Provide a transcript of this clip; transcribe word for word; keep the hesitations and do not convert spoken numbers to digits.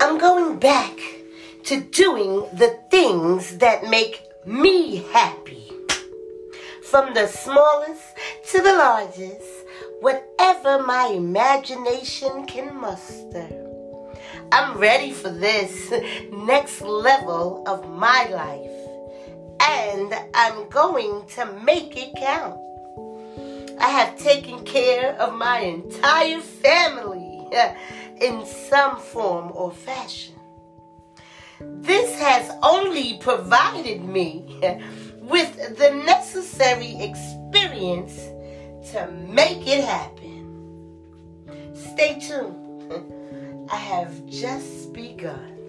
I'm going back to doing the things that make me happy. From the smallest to the largest, whatever my imagination can muster. I'm ready for this next level of my life, and I'm going to make it count. I have taken care of my entire family in some form or fashion. This has only provided me with the necessary experience to make it happen. Stay tuned. I have just begun.